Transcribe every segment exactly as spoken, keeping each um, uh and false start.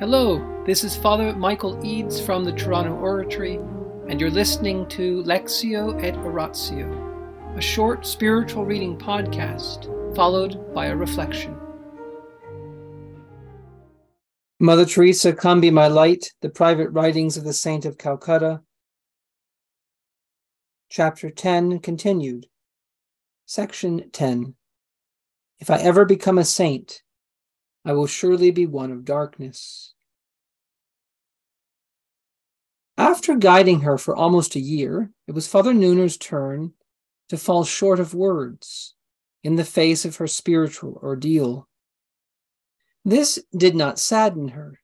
Hello, this is Father Michael Eads from the Toronto Oratory, and you're listening to Lectio et Oratio, a short spiritual reading podcast followed by a reflection. Mother Teresa, Come Be My Light, the Private Writings of the Saint of Calcutta, Chapter ten, Continued, Section ten. If I ever become a saint, I will surely be one of darkness. After guiding her for almost a year, it was Father Nooner's turn to fall short of words in the face of her spiritual ordeal. This did not sadden her.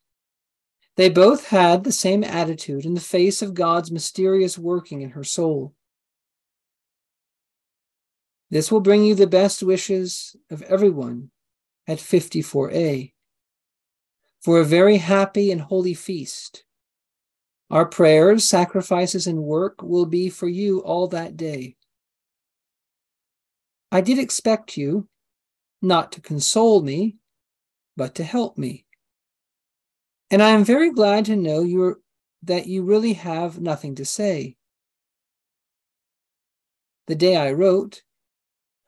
They both had the same attitude in the face of God's mysterious working in her soul. This will bring you the best wishes of everyone at fifty-four A, for a very happy and holy feast. Our prayers, sacrifices, and work will be for you all that day. I did expect you, not to console me, but to help me. And I am very glad to know you're, that you really have nothing to say. The day I wrote,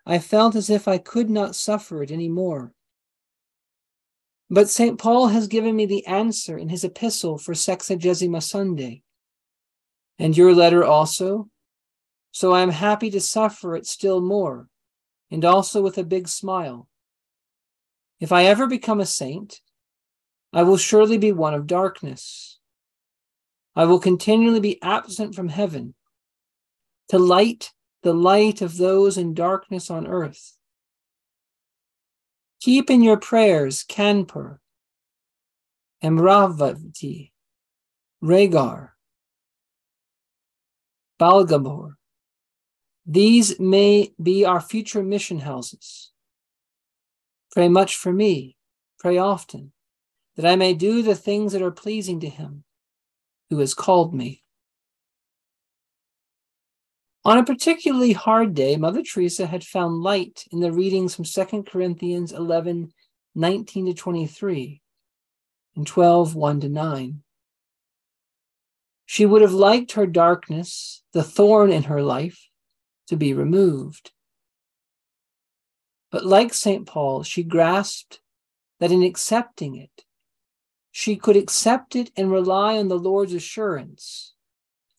I felt as if I could not suffer it any more. But Saint Paul has given me the answer in his epistle for Sexagesima Sunday, and your letter also, so I am happy to suffer it still more, and also with a big smile. If I ever become a saint, I will surely be one of darkness. I will continually be absent from heaven, to light the light of those in darkness on earth. Keep in your prayers Kanpur, Emravati, Ragar, Balgamur. These may be our future mission houses. Pray much for me, pray often, that I may do the things that are pleasing to Him who has called me. On a particularly hard day, Mother Teresa had found light in the readings from Second Corinthians eleven, nineteen to twenty-three, and twelve, one to nine. She would have liked her darkness, the thorn in her life, to be removed. But like Saint Paul, she grasped that in accepting it, she could accept it and rely on the Lord's assurance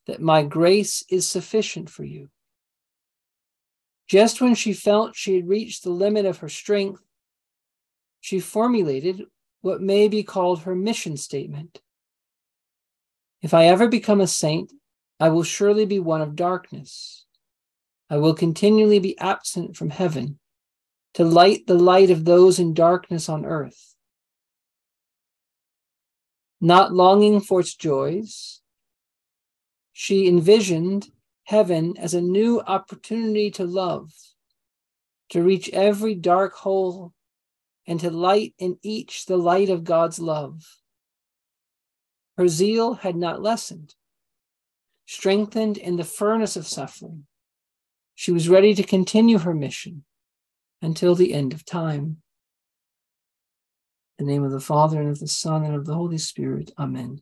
that my grace is sufficient for you. Just when she felt she had reached the limit of her strength, she formulated what may be called her mission statement. If I ever become a saint, I will surely be one of darkness. I will continually be absent from heaven, to light the light of those in darkness on earth. Not longing for its joys, she envisioned heaven as a new opportunity to love, to reach every dark hole, and to light in each the light of God's love. Her zeal had not lessened. Strengthened in the furnace of suffering, she was ready to continue her mission until the end of time. In the name of the Father, and of the Son, and of the Holy Spirit. Amen.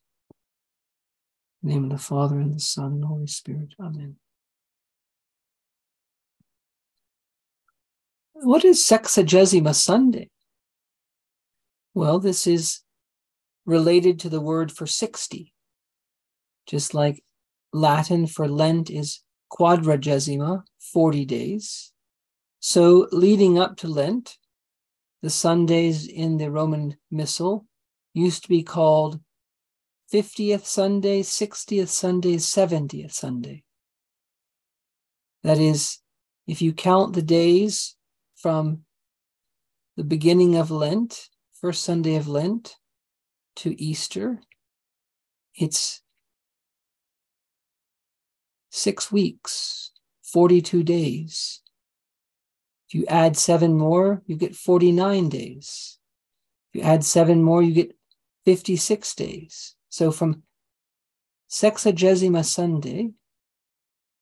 In the name of the Father, and the Son, and the Holy Spirit. Amen. What is Sexagesima Sunday? Well, this is related to the word for sixty. Just like Latin for Lent is Quadragesima, forty days. So leading up to Lent, the Sundays in the Roman Missal used to be called fiftieth Sunday, sixtieth Sunday, seventieth Sunday. That is, if you count the days from the beginning of Lent, first Sunday of Lent, to Easter. It's six weeks, forty-two days. If you add seven more, you get forty-nine days. If you add seven more, you get fifty-six days. So from Sexagesima Sunday,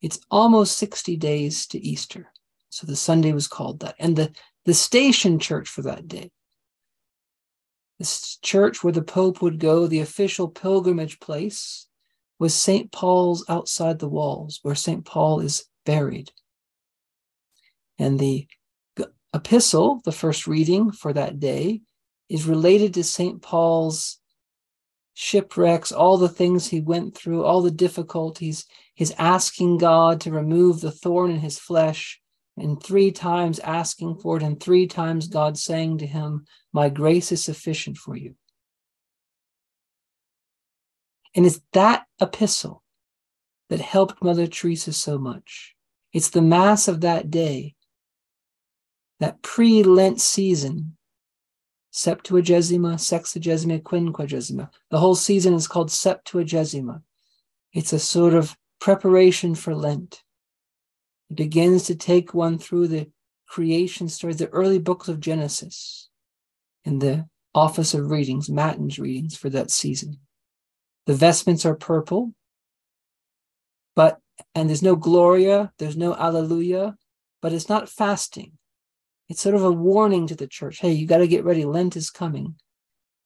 it's almost sixty days to Easter. So the Sunday was called that. And the, the station church for that day, the church where the Pope would go, the official pilgrimage place, was Saint Paul's outside the walls, where Saint Paul is buried. And the epistle, the first reading for that day, is related to Saint Paul's shipwrecks, all the things he went through, all the difficulties, his asking God to remove the thorn in his flesh, and three times asking for it, and three times God saying to him, "My grace is sufficient for you." And it's that epistle that helped Mother Teresa so much. It's the Mass of that day, that pre-Lent season, Septuagesima, Sexagesima, Quinquagesima. The whole season is called Septuagesima. It's a sort of preparation for Lent. It begins to take one through the creation stories, the early books of Genesis, and the office of readings, Matins readings for that season. The vestments are purple, but and there's no Gloria, there's no Alleluia, but it's not fasting. It's sort of a warning to the church. Hey, you got to get ready. Lent is coming.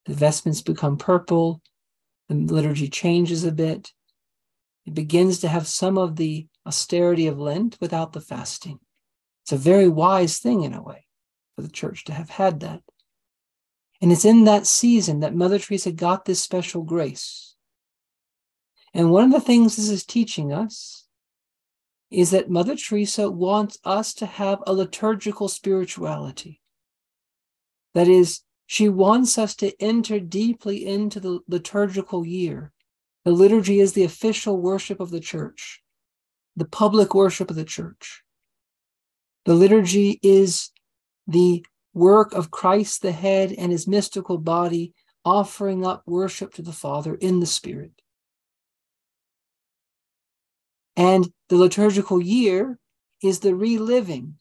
The vestments become purple. The liturgy changes a bit. It begins to have some of the austerity of Lent without the fasting. It's a very wise thing in a way for the church to have had that. And it's in that season that Mother Teresa got this special grace. And one of the things this is teaching us is that Mother Teresa wants us to have a liturgical spirituality. That is, she wants us to enter deeply into the liturgical year. The liturgy is the official worship of the church, the public worship of the church. The liturgy is the work of Christ the head and his mystical body, offering up worship to the Father in the Spirit. And the liturgical year is the reliving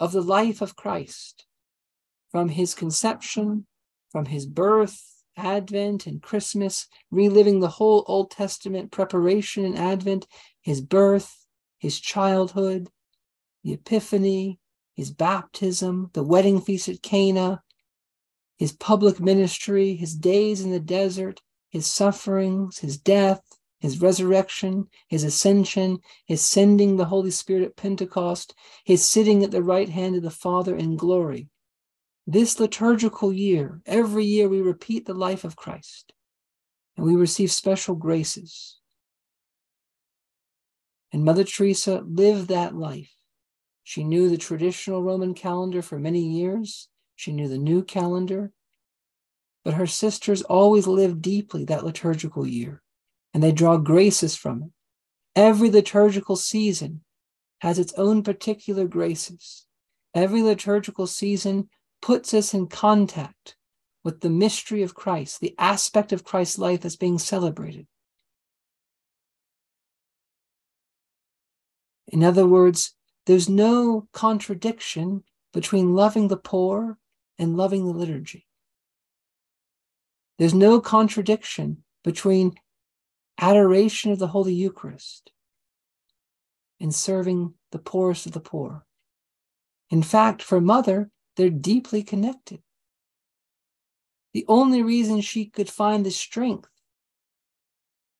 of the life of Christ from his conception, from his birth, Advent and Christmas, reliving the whole Old Testament preparation and Advent, his birth, his childhood, the Epiphany, his baptism, the wedding feast at Cana, his public ministry, his days in the desert, his sufferings, his death, his resurrection, his ascension, his sending the Holy Spirit at Pentecost, his sitting at the right hand of the Father in glory. This liturgical year, every year we repeat the life of Christ, and we receive special graces. And Mother Teresa lived that life. She knew the traditional Roman calendar for many years. She knew the new calendar. But her sisters always lived deeply that liturgical year, and they draw graces from it. Every liturgical season has its own particular graces. Every liturgical season puts us in contact with the mystery of Christ, the aspect of Christ's life that's being celebrated. In other words, there's no contradiction between loving the poor and loving the liturgy. There's no contradiction between adoration of the Holy Eucharist and serving the poorest of the poor. In fact, for Mother, they're deeply connected. The only reason she could find the strength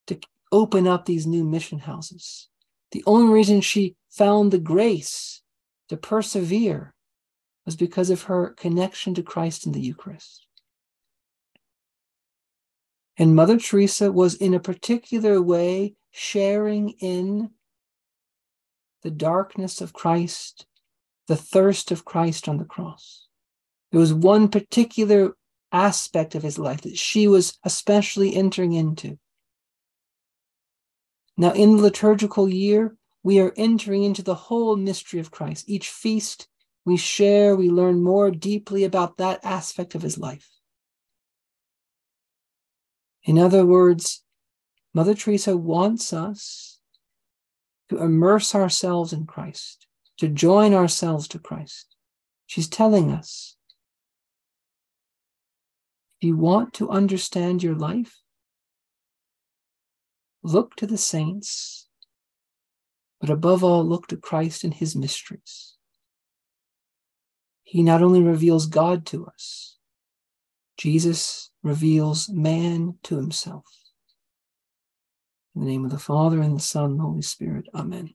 to open up these new mission houses, the only reason she found the grace to persevere, was because of her connection to Christ in the Eucharist. And Mother Teresa was in a particular way sharing in the darkness of Christ, the thirst of Christ on the cross. There was one particular aspect of his life that she was especially entering into. Now, in the liturgical year, we are entering into the whole mystery of Christ. Each feast, we share, we learn more deeply about that aspect of his life. In other words, Mother Teresa wants us to immerse ourselves in Christ, to join ourselves to Christ. She's telling us, if you want to understand your life, look to the saints, but above all, look to Christ and his mysteries. He not only reveals God to us, Jesus reveals man to himself. In the name of the Father, and the Son, and the Holy Spirit. Amen.